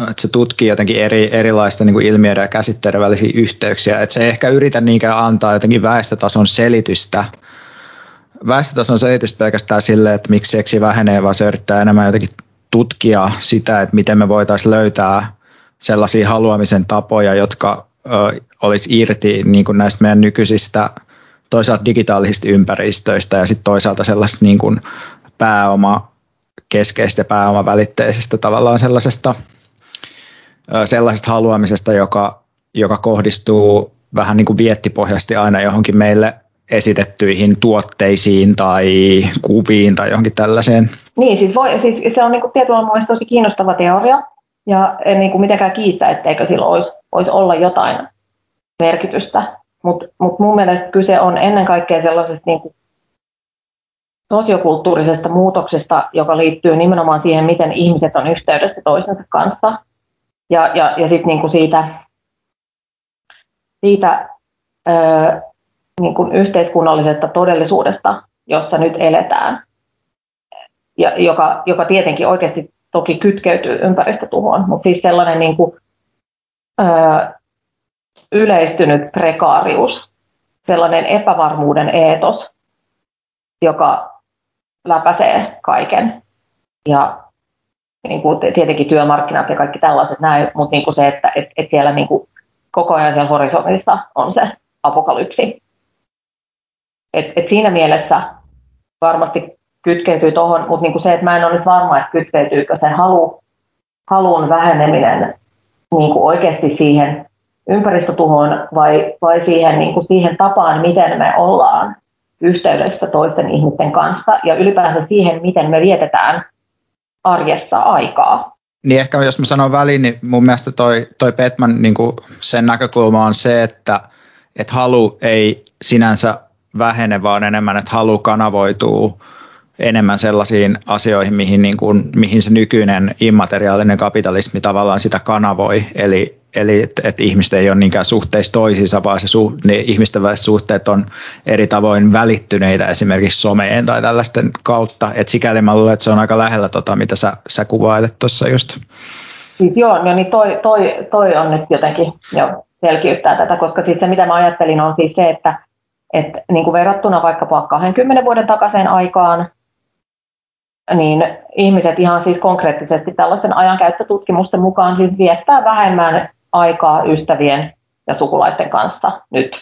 että se tutkii jotenkin erilaista niin kuin ilmiöiden ja käsitteiden välisiä yhteyksiä. Että se ei ehkä yritä niinkään antaa jotenkin väestötason selitystä pelkästään sille, että miksi seksi vähenee, vaan se yrittää enemmän jotenkin tutkia sitä, että miten me voitaisiin löytää sellaisia haluamisen tapoja, jotka olisi irti niin kuin näistä meidän nykyisistä toisaalta digitaalisista ympäristöistä ja sitten toisaalta sellaista niin kuin pääomakeskeistä ja pääomavälitteisestä tavallaan sellaisesta haluamisesta, joka kohdistuu vähän niin kuin viettipohjaisesti aina johonkin meille esitettyihin tuotteisiin tai kuviin tai johonkin tällaiseen. Niin, siis se on niin kuin tietyllä muassa tosi kiinnostava teoria, ja en niin kuin mitenkään kiistä, etteikö sillä olisi olla jotain merkitystä. Mutta mun mielestä kyse on ennen kaikkea sellaisesta niin kuin sosiokulttuurisesta muutoksesta, joka liittyy nimenomaan siihen, miten ihmiset on yhteydessä toisensa kanssa. Ja sitten niin kuin siitä niin kuin yhteiskunnallisesta todellisuudesta, jossa nyt eletään, ja joka tietenkin oikeasti toki kytkeytyy ympäristötuhoon, mutta siis sellainen niin kuin, yleistynyt prekaarius, sellainen epävarmuuden eetos, joka läpäisee kaiken. Ja niin kuin tietenkin työmarkkinat ja kaikki tällaiset näin, mutta niin kuin se, että siellä niin kuin koko ajan siellä horisontissa on se apokalypsi. Et siinä mielessä varmasti kytkeytyy tuohon, mutta niinku se, että mä en ole nyt varma, että kytkeytyykö se halun väheneminen niinku oikeasti siihen ympäristötuhoon vai siihen, niinku siihen tapaan, miten me ollaan yhteydessä toisten ihmisten kanssa ja ylipäänsä siihen, miten me vietetään arjessa aikaa. Niin ehkä jos mä sanon väliin, niin mun mielestä toi Petman niinku sen näkökulma on se, että halu ei sinänsä vähene, vaan enemmän, että halu kanavoituu enemmän sellaisiin asioihin, mihin se nykyinen immateriaalinen kapitalismi tavallaan sitä kanavoi. Eli että ihmiset ei ole niinkään suhteissa toisiinsa, vaan niin ihmisten väliset suhteet on eri tavoin välittyneitä esimerkiksi someen tai tällaisten kautta. Et sikäli mä luulen, että se on aika lähellä mitä sä kuvailet tuossa just. Siis joo, niin toi on nyt jotenkin jo selkiyttää tätä, koska siis se mitä mä ajattelin on siis se, että niin kuin verrattuna vaikkapa 20 vuoden takaiseen aikaan, niin ihmiset ihan siis konkreettisesti tällaisen ajankäyttötutkimusten mukaan siis viettää vähemmän aikaa ystävien ja sukulaisten kanssa nyt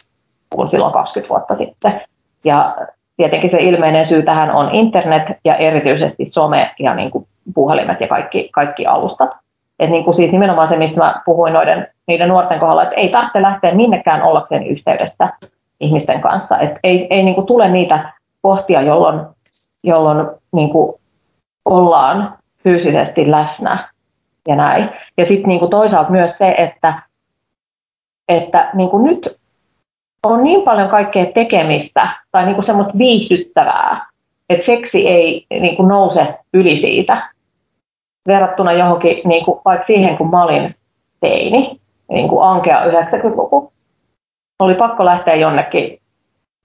kuin silloin 20 vuotta sitten. Ja tietenkin se ilmeinen syy tähän on internet ja erityisesti some ja niin kuin puhelimet ja kaikki alustat. Et niin kuin siis nimenomaan se, mistä mä puhuin niiden nuorten kohdalla, että ei tarvitse lähteä minnekään ollakseen yhteydessä ihmisten kanssa. Et ei niinku tule niitä kohtia, jolloin niinku ollaan fyysisesti läsnä ja näin. Ja sitten niinku toisaalta myös se, että niinku nyt on niin paljon kaikkea tekemistä tai niinku semmoista viihdyttävää, että seksi ei niinku nouse yli siitä verrattuna johonkin, niinku, vaikka siihen kun mä olin teini, niinku ankea 90-luku. Oli pakko lähteä jonnekin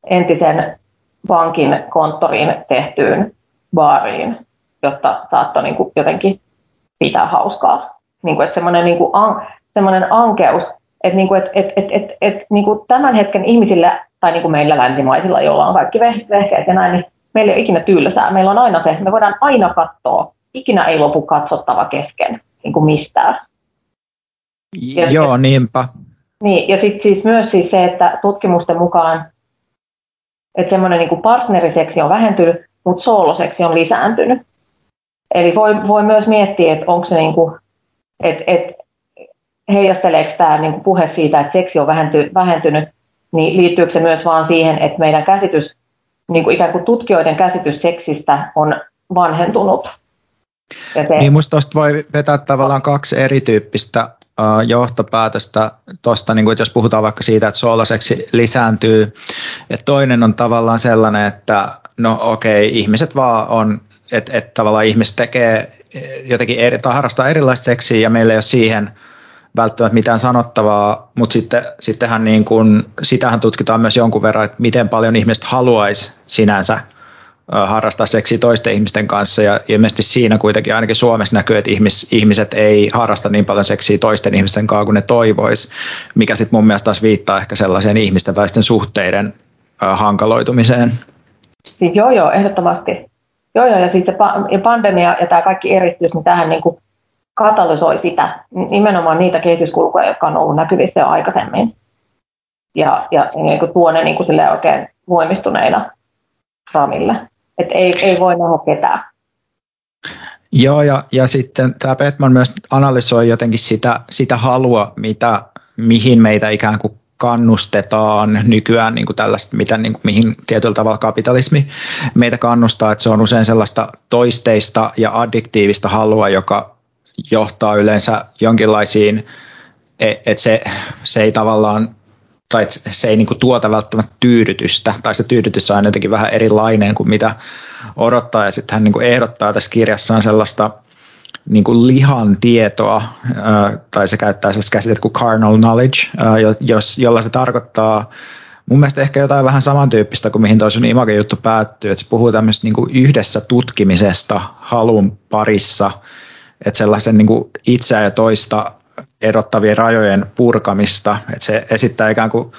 entisen pankin konttoriin tehtyyn baariin, jotta saattoi niin kuin jotenkin pitää hauskaa. Niin kuin, että semmoinen ankeus, että, niin kuin, että niin kuin tämän hetken ihmisillä, tai niin kuin meillä länsimaisilla, joilla on kaikki vehkeet ja näin, niin meillä ei ole ikinä tylsää. Meillä on aina se, että me voidaan aina katsoa. Ikinä ei lopu katsottava kesken niin kuin mistään. Joo, niinpä. Niin, ja sitten siis myös siis se, että tutkimusten mukaan, että semmoinen niin kuin partneriseksi on vähentynyt, mutta sooloseksi on lisääntynyt. Eli voi myös miettiä, että onko se niin kuin, että heijasteleeko tämä niin kuin puhe siitä, että seksi on vähentynyt, niin liittyykö se myös vaan siihen, että meidän käsitys, niin kuin ikään kuin tutkijoiden käsitys seksistä on vanhentunut. Niin musta tuosta voi vetää tavallaan kaksi erityyppistä johtopäätöstä tuosta, niin jos puhutaan vaikka siitä, että sooloseksi lisääntyy. Et toinen on tavallaan sellainen, että no okei, ihmiset vaan on, että tavallaan ihmiset tekee jotenkin tai harrastaa erilaista seksiä ja meillä ei ole siihen välttämättä mitään sanottavaa, mutta sittenhän niin kuin, sitähän tutkitaan myös jonkun verran, että miten paljon ihmiset haluaisi sinänsä harrastaa seksiä toisten ihmisten kanssa, ja ilmeisesti siinä kuitenkin ainakin Suomessa näkyy, että ihmiset ei harrasta niin paljon seksiä toisten ihmisten kanssa kuin ne toivois, mikä sitten mun mielestä taas viittaa ehkä sellaiseen ihmisten välisten suhteiden hankaloitumiseen. Siis joo, ehdottomasti. Joo, ja siis se pandemia ja tämä kaikki eristys, niin tämähän niin kuin katalysoi sitä, nimenomaan niitä kehityskulkuja, jotka on ollut näkyvissä jo aikaisemmin, ja niin kuin tuo ne niin kuin silleen oikein voimistuneina Samille. Että ei voi nähdä ketään. Joo, ja sitten tämä Petman myös analysoi jotenkin sitä halua, mihin meitä ikään kuin kannustetaan nykyään niin kuin tällaista, mitä, niin kuin, mihin tietyllä tavalla kapitalismi meitä kannustaa, että se on usein sellaista toisteista ja addiktiivista halua, joka johtaa yleensä jonkinlaisiin, että se ei tavallaan, tai se ei niin kuin tuota välttämättä tyydytystä, tai se tyydytys on jotenkin vähän erilainen kuin mitä odottaa, ja sitten hän niin kuin ehdottaa tässä kirjassaan sellaista niin kuin lihan tietoa, tai se käyttää sellaista käsitettä kuin carnal knowledge, jolla se tarkoittaa mun mielestä ehkä jotain vähän samantyyppistä kuin mihin toi sun Image-juttu päättyy, että se puhuu tämmöistä niin kuin yhdessä tutkimisesta halun parissa, että sellaisen niin kuin itseä ja toista erottavien rajojen purkamista, että se esittää ikään kuin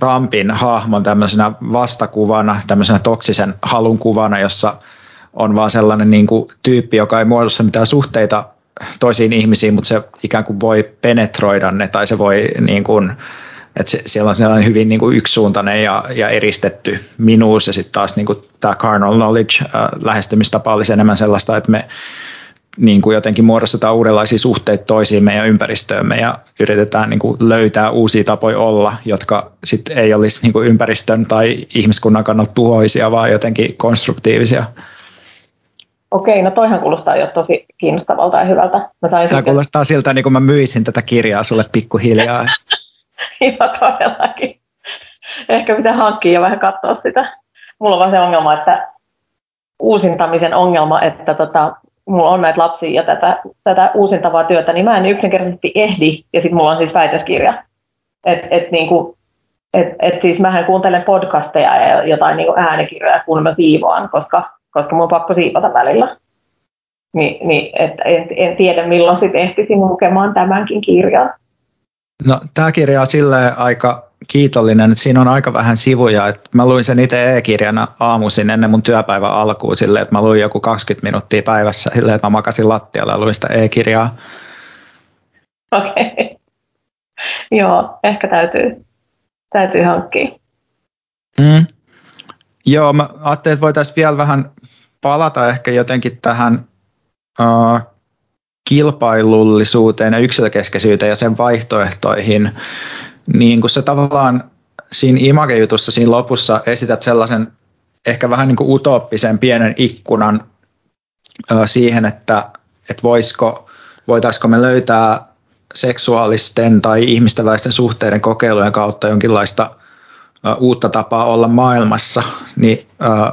Trumpin hahmon tämmöisenä vastakuvana, tämmöisenä toksisen halun kuvana, jossa on vaan sellainen niin kuin tyyppi, joka ei muodosta mitään suhteita toisiin ihmisiin, mutta se ikään kuin voi penetroida ne, tai se voi, niin kuin, että siellä on sellainen hyvin niin kuin yksisuuntainen ja eristetty minuus, ja sitten taas niin kuin tämä carnal knowledge lähestymistapa olisi enemmän sellaista, että me niin kuin jotenkin muodostetaan uudenlaisia suhteita toisiimme ja ympäristöömme ja yritetään niin kuin löytää uusia tapoja olla, jotka sitten ei olisi niin kuin ympäristön tai ihmiskunnan kannalta tuhoisia, vaan jotenkin konstruktiivisia. Okei, no toihan kuulostaa jo tosi kiinnostavalta ja hyvältä. Tämä kuulostaa siltä, niin kuin mä myisin tätä kirjaa sulle pikkuhiljaa. Joo, todellakin. Ehkä pitää hankkia ja vähän katsoa sitä. Mulla on vaan se ongelma, että uusintamisen ongelma, että mulla on näitä lapsia ja tätä uusintavaa työtä, niin mä en yksinkertaisesti ehdi, ja sitten mulla on siis väitöskirja. Siis mähän kuuntelen podcasteja ja jotain niin kuin äänikirjoja, kun mä siivoan, koska mun on pakko siivota välillä. En tiedä, milloin sitten ehtisin lukemaan tämänkin kirjan. No, tämä kirja on silleen aika kiitollinen, että siinä on aika vähän sivuja. Että mä luin sen itse e-kirjana aamuisin ennen mun työpäivän alkuun silleen, että mä luin joku 20 minuuttia päivässä silleen, että mä makasin lattialla ja luin sitä e-kirjaa. Okei. Joo, ehkä täytyy hankkia. Mm. Joo, mä ajattelin, että voitaisiin vielä vähän palata ehkä jotenkin tähän kilpailullisuuteen ja yksilökeskeisyyteen ja sen vaihtoehtoihin. Niin kun sä tavallaan siinä Image-jutussa siinä lopussa esität sellaisen ehkä vähän niin kuin utooppisen pienen ikkunan siihen, että voitaisiko me löytää seksuaalisten tai ihmisten välisten suhteiden kokeilujen kautta jonkinlaista uutta tapaa olla maailmassa, niin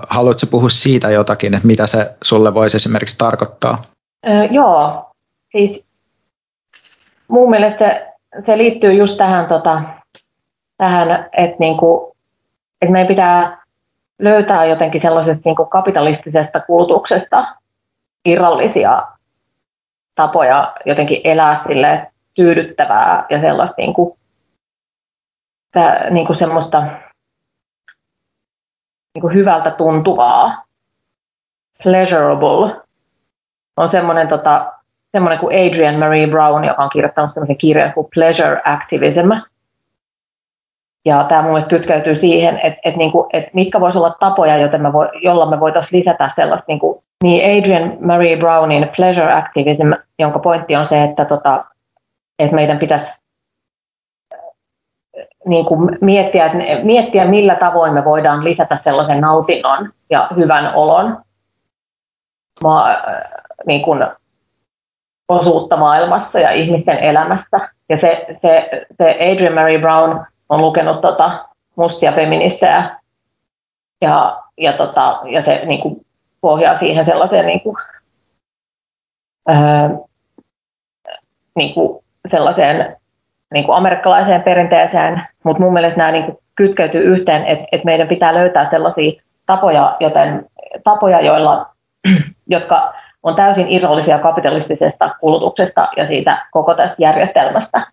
haluatko puhua siitä jotakin, että mitä se sulle voisi esimerkiksi tarkoittaa? Joo, siis mun mielestä se liittyy just tähän että niinku, et meidän pitää löytää jotenkin sellaisesta niinku kapitalistisesta kulutuksesta irrallisia tapoja jotenkin elää sille tyydyttävää ja sellaista niinku semmoista niinku hyvältä tuntuvaa, pleasurable. On semmoinen kuin Adrienne Marie Brown, joka on kirjoittanut semmoisen kirjan kuin Pleasure Activism. Ja tämä mun mielestä kytkeytyy siihen, että mitkä voisi olla tapoja, jolla me voitaisiin lisätä sellaista niin Adrienne Marie Brownin Pleasure Activism, jonka pointti on se, että meidän pitäisi niin kuin miettiä, millä tavoin me voidaan lisätä sellaisen nautinnon ja hyvän olon niin kuin osuutta maailmassa ja ihmisten elämässä. Ja se Adrienne Marie Brown on lukenut mustia feministejä ja se niin kuin pohjaa siihen sellaiseen sellaiseen niin kuin amerikkalaiseen perinteeseen, mutta mun mielestä nämä niin kuin kytkeytyy yhteen, että meidän pitää löytää sellaisia tapoja, jotka on täysin irrallisia kapitalistisesta kulutuksesta ja siitä koko tästä järjestelmästä.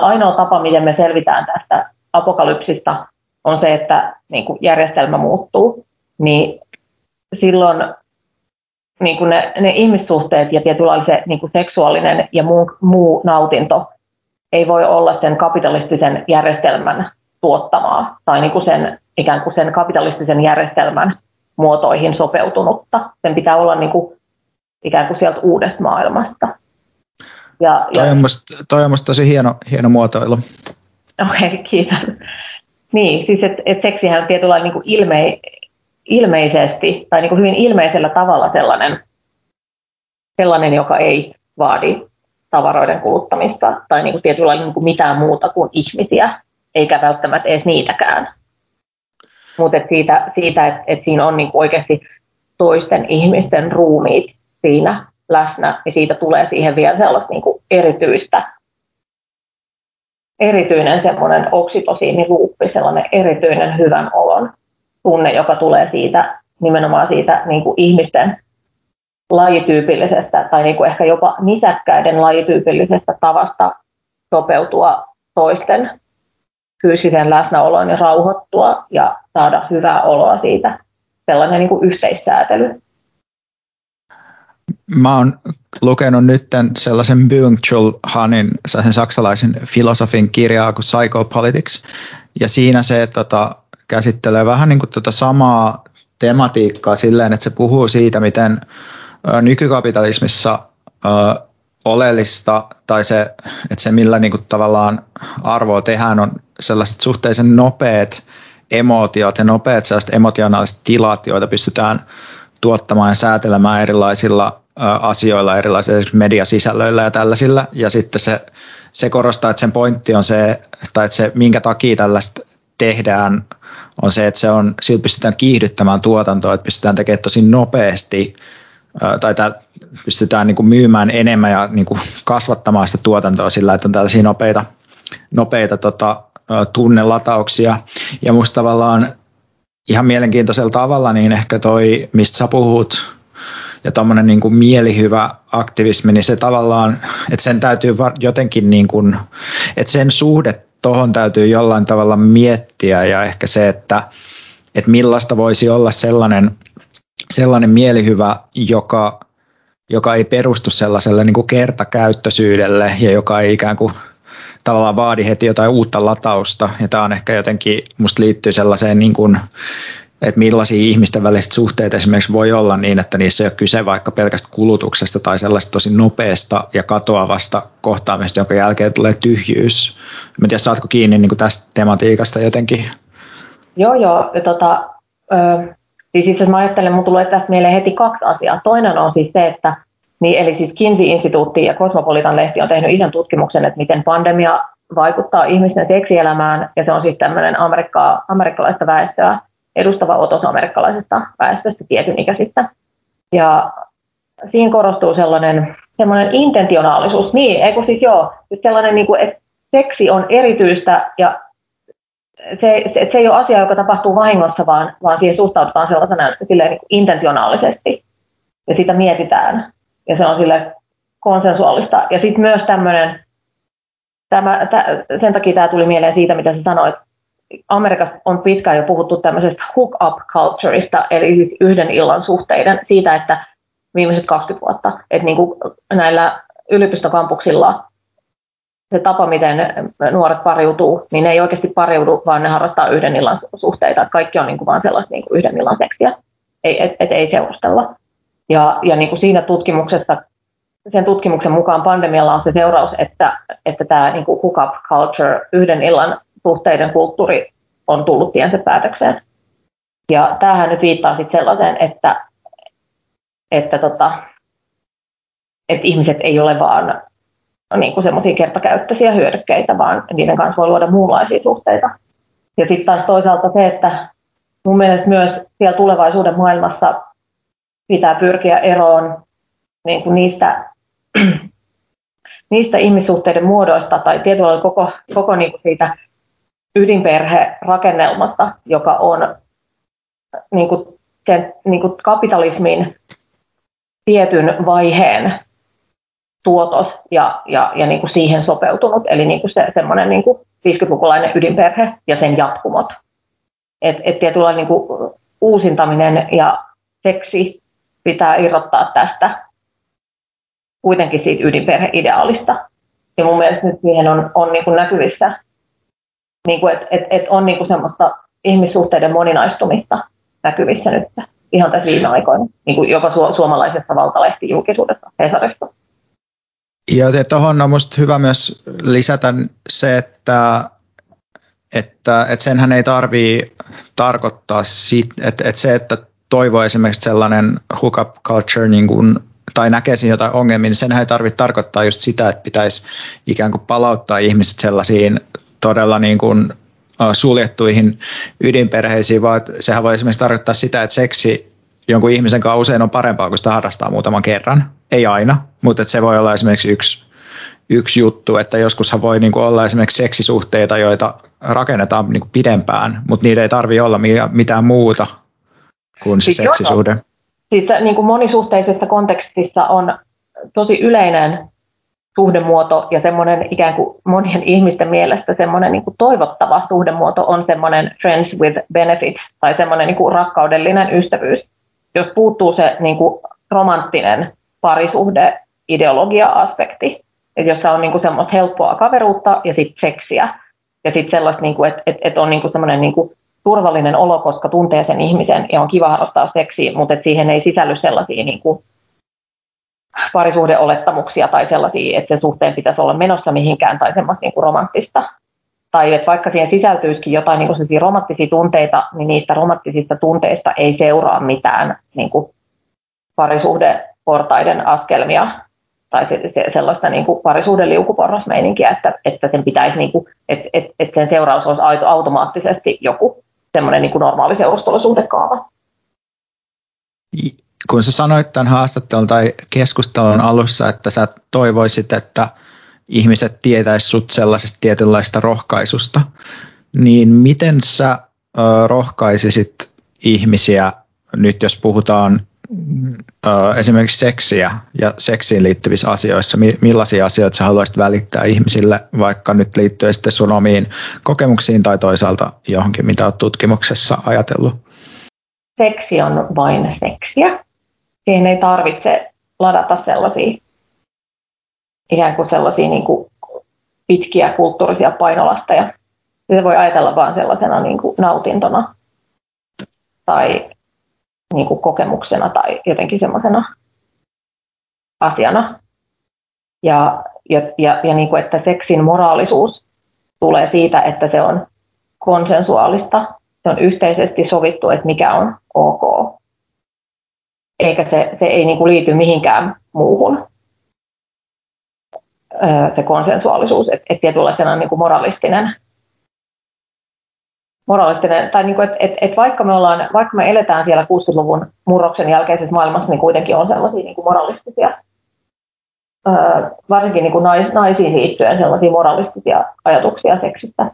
Ainoa tapa, miten me selvitään tästä apokalypsista, on se, että niin kuin järjestelmä muuttuu, niin silloin niin kuin ne ihmissuhteet ja tietynlainen se niin kuin seksuaalinen ja muu nautinto ei voi olla sen kapitalistisen järjestelmän tuottamaa tai niin kuin sen, ikään kuin sen kapitalistisen järjestelmän muotoihin sopeutunutta. Sen pitää olla niin kuin, ikään kuin sieltä uudesta maailmasta. Toi on musta tosi hieno muotoilu. Okei, kiitos. Niin, siis et seksihän on tietyllä niin kuin ilmeisesti, tai niin kuin hyvin ilmeisellä tavalla sellainen, joka ei vaadi tavaroiden kuluttamista, tai niin kuin tietyllä niin kuin mitään muuta kuin ihmisiä, eikä välttämättä edes niitäkään. Mutta siitä että siinä on niin kuin oikeasti toisten ihmisten ruumiit siinä läsnä, niin siitä tulee siihen vielä sellaista niin kuin erityinen semmoinen oksitosiiniluuppi, sellainen erityinen hyvän olon tunne, joka tulee siitä nimenomaan siitä niin kuin ihmisten lajityypillisestä tai niin kuin ehkä jopa nisäkkäiden lajityypillisestä tavasta sopeutua toisten fyysisen läsnäoloon ja rauhoittua ja saada hyvää oloa siitä, sellainen niin kuin yhteissäätely. Mä oon lukenut nyt sellaisen Byung-Chul Hanin, sellaisen saksalaisen filosofin kirjaa kuin Psychopolitics, ja siinä se käsittelee vähän niin kuin samaa tematiikkaa silleen, että se puhuu siitä, miten nykykapitalismissa oleellista, tai se, että se millä niin kuin tavallaan arvoa tehdään, on sellaiset suhteellisen nopeat emotiot ja nopeat sellaiset emotionaaliset tilat, joita pystytään tuottamaan ja säätelemään erilaisilla asioilla, erilaisilla mediasisällöillä ja tällaisilla. Ja sitten se korostaa, että sen pointti on se, tai että se minkä takia tällaista tehdään, on se, että sillä pystytään kiihdyttämään tuotantoa, että pystytään tekemään tosi nopeasti, tai pystytään niin kuin myymään enemmän ja niin kuin kasvattamaan sitä tuotantoa sillä, että on tällaisia nopeita tunnelatauksia. Ja musta tavallaan ihan mielenkiintoisella tavalla, niin ehkä toi, mistä sä puhut, ja tommonen niin kuin mielihyvä aktivismi, niin se tavallaan, että sen täytyy jotenkin niin kuin, että sen suhde tohon täytyy jollain tavalla miettiä, ja ehkä se, että millaista voisi olla sellainen mielihyvä, joka ei perustu sellaiselle niin kuin kertakäyttöisyydelle, ja joka ei ikään kuin tavallaan vaadi heti jotain uutta latausta, ja tämä on ehkä jotenkin, musta liittyy sellaiseen, niin kuin, että millaisia ihmisten väliset suhteet esimerkiksi voi olla niin, että niissä ei ole kyse vaikka pelkästä kulutuksesta tai sellaista tosi nopeasta ja katoavasta kohtaamista, jonka jälkeen tulee tyhjyys. Mä tiedän, saatko kiinni niin kuin tästä tematiikasta jotenkin? Joo. Siis jos mä ajattelen, mun tulee tästä mieleen heti kaksi asiaa. Toinen on siis se, että eli siis Kinsey-instituutti ja Kosmopolitan lehti on tehnyt ison tutkimuksen, että miten pandemia vaikuttaa ihmisten seksielämään, ja se on siis tämmöinen amerikkalaista väestöä edustava otos amerikkalaisesta väestöstä tietyn ikäisistä. Ja siinä korostuu sellainen intentionaalisuus, sellainen, niin kuin, että seksi on erityistä, ja se ei ole asia, joka tapahtuu vahingossa, vaan siihen suhtaudutaan sellaisena silleen, niin kuin intentionaalisesti, ja sitä mietitään. Ja se on sille konsensuaalista. Ja sitten myös tämmöinen, sen takia tämä tuli mieleen siitä, mitä sä sanoit, Amerikassa on pitkään jo puhuttu tämmöisestä hook-up cultureista, eli yhden illan suhteiden, siitä, että viimeiset 20 vuotta, että niin kuin näillä yliopistokampuksilla se tapa, miten nuoret pariutuu, niin ne ei oikeasti pariudu, vaan ne harrastaa yhden illan suhteita, että kaikki on niin kuin vaan sellaista niin kuin yhden illan seksiä, että ei seurustella. Ja niin kuin siinä tutkimuksessa, sen tutkimuksen mukaan pandemialla on se seuraus, että tämä niin kuin hook-up culture, yhden illan suhteiden kulttuuri, on tullut tiensä päätökseen. Ja tämähän nyt viittaa sitten sellaiseen, että ihmiset ei ole vaan niin kuin semmoisia kertakäyttöisiä hyödykkeitä, vaan niiden kanssa voi luoda muunlaisia suhteita. Ja sitten taas toisaalta se, että mun mielestä myös siellä tulevaisuuden maailmassa pitää pyrkiä eroon niin kuin niistä ihmissuhteiden muodoista tai tietyllä koko niin kuin siitä ydinperherakennelmasta, joka on niin kuin kapitalismin tietyn vaiheen tuotos ja niin kuin siihen sopeutunut, eli niin kuin se semmoinen niin kuin 50-lukulainen ydinperhe ja sen jatkumot. Et tietyllä niin kuin uusintaminen ja seksi pitää irrottaa tästä kuitenkin siitä ydinperheideaalista. Ja mun mielestä nyt siihen on niin kuin näkyvissä, niin kuin että on niin kuin semmoista ihmissuhteiden moninaistumista näkyvissä nyt ihan tässä viime aikoina, niin kuin jopa suomalaisessa valtalehti julkisuudessa Hesarissa. Ja tuohon on musta hyvä myös lisätä se, että senhän ei tarvii tarkoittaa sitä, että se, että toivoo esimerkiksi sellainen hookup culture niin kuin, tai näkee siinä jotain ongelmia, niin senhän ei tarvitse tarkoittaa just sitä, että pitäisi ikään kuin palauttaa ihmiset sellaisiin todella niin kuin suljettuihin ydinperheisiin, vaan sehän voi esimerkiksi tarkoittaa sitä, että seksi jonkun ihmisen kanssa usein on parempaa, kun sitä harrastaa muutaman kerran. Ei aina, mutta se voi olla esimerkiksi yksi juttu, että joskushan voi niin kuin olla esimerkiksi seksisuhteita, joita rakennetaan niin kuin pidempään, mutta niitä ei tarvitse olla mitään muuta kuin se seksisuhde. Siis niin kuin monisuhteisessa kontekstissa on tosi yleinen suhdemuoto ja semmoinen ikään kuin monien ihmisten mielestä semmoinen niin kuin toivottava suhdemuoto on semmoinen friends with benefits tai semmoinen niin kuin rakkaudellinen ystävyys. Jos puuttuu se niin kuin romanttinen parisuhdeideologia-aspekti, että jossa on niin kuin semmoista helppoa kaveruutta ja sitten seksiä ja sitten sellaista, niin kuin, että on niin kuin semmoinen niin kuin turvallinen olo, koska tuntee sen ihmisen ja on kiva harrastaa seksiä, mutta siihen ei sisälly sellaisia niin kuin parisuhdeolettamuksia tai sellaisia, että sen suhteen pitäisi olla menossa mihinkään tai semmoista niin kuin romanttista. Tai että vaikka siihen sisältyisikin jotain niin kuin sellaisia romanttisia tunteita, niin niistä romanttisista tunteista ei seuraa mitään niin kuin parisuhdeportaiden askelmia tai sellaista niin kuin parisuuden liukuporrasmeininkiä, että sen pitäisi niin kuin, että sen seuraus olisi automaattisesti joku semmoinen niin kuin normaali seurustelusuhdekaava. Kun sä sanoit tämän haastattelun tai keskustelun alussa, että sä toivoisit, että ihmiset tietäisivät sut sellaisesta tietynlaista rohkaisusta, niin miten sä rohkaisisit ihmisiä nyt, jos puhutaan esimerkiksi seksiä ja seksiin liittyvissä asioissa, millaisia asioita sä haluaisit välittää ihmisille, vaikka nyt liittyen sitten sun omiin kokemuksiin tai toisaalta johonkin, mitä olet tutkimuksessa ajatellut? Seksi on vain seksiä. Siihen ei tarvitse ladata sellaisia ikään kuin sellaisia niin kuin pitkiä kulttuurisia painolasteja. Se voi ajatella vain sellaisena niin kuin nautintona tai niin kuin kokemuksena tai jotenkin semmoisena asiana. Ja niin kuin, että seksin moraalisuus tulee siitä, että se on konsensuaalista. Se on yhteisesti sovittu, että mikä on ok. Eikä se ei niin kuin liity mihinkään muuhun. Se konsensuaalisuus, että tietynlaisena niin kuin moralistinen tai niin kuin, että vaikka me eletään siellä 60-luvun murroksen jälkeisessä maailmassa, niin kuitenkin on sellaisia niin kuin moralistisia, varsinkin niin kuin naisiin liittyen sellaisia moralistisia ajatuksia seksistä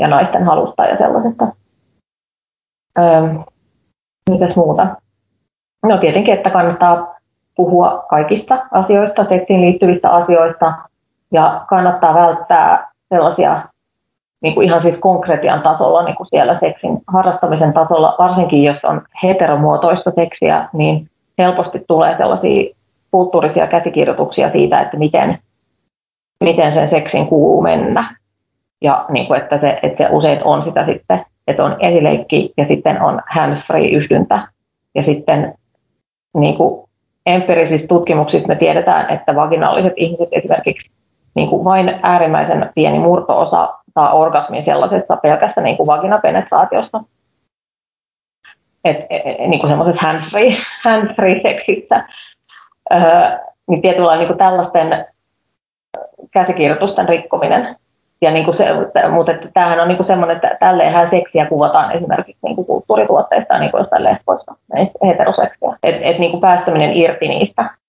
ja naisten halusta ja sellaisesta. Mitäs muuta? No tietenkin, että kannattaa puhua kaikista asioista, seksiin liittyvistä asioista ja kannattaa välttää sellaisia niin kuin ihan siis konkretian tasolla, niin kuin siellä seksin harrastamisen tasolla, varsinkin jos on heteromuotoista seksiä, niin helposti tulee sellaisia kulttuurisia käsikirjoituksia siitä, että miten sen seksin kuuluu mennä. Ja niin kuin, että se usein on sitä sitten, että on esileikki ja sitten on hands-free-yhdyntä. Ja sitten niin kuin empiirisistä tutkimuksista me tiedetään, että vaginaaliset ihmiset esimerkiksi niin kuin vain äärimmäisen pieni murto-osa saa orgasmin sellaisessa pelkässä niin kuin vaginapenetraatiossa. Niin kuin semmoisessa hands-free-seksissä. Niin tietyllä niin kuin tällaisten käsikirjoitusten rikkominen. Ja niin kuin se, mutta tämähän on niin kuin semmoinen, että tälleenhän seksiä kuvataan esimerkiksi niin kuin kulttuurituotteista ja niin kuin jostain lesboista, heteroseksiä. Että niin kuin päästäminen irti niistä